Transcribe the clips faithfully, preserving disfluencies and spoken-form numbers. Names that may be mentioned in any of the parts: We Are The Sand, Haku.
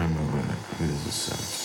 I'm a winner. We are the sand.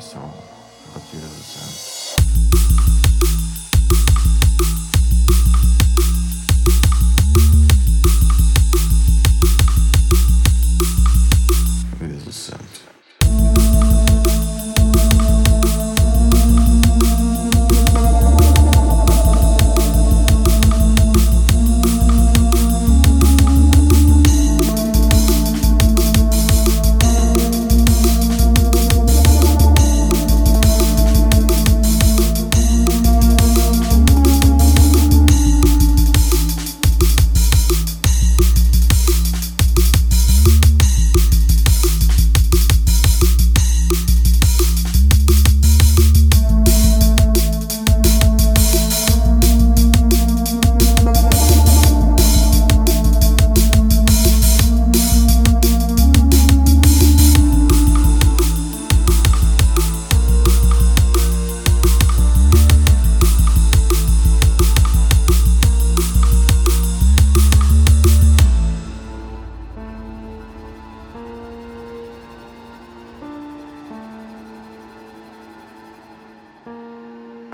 So, but you understand.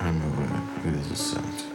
I'm a winner. We are the sand.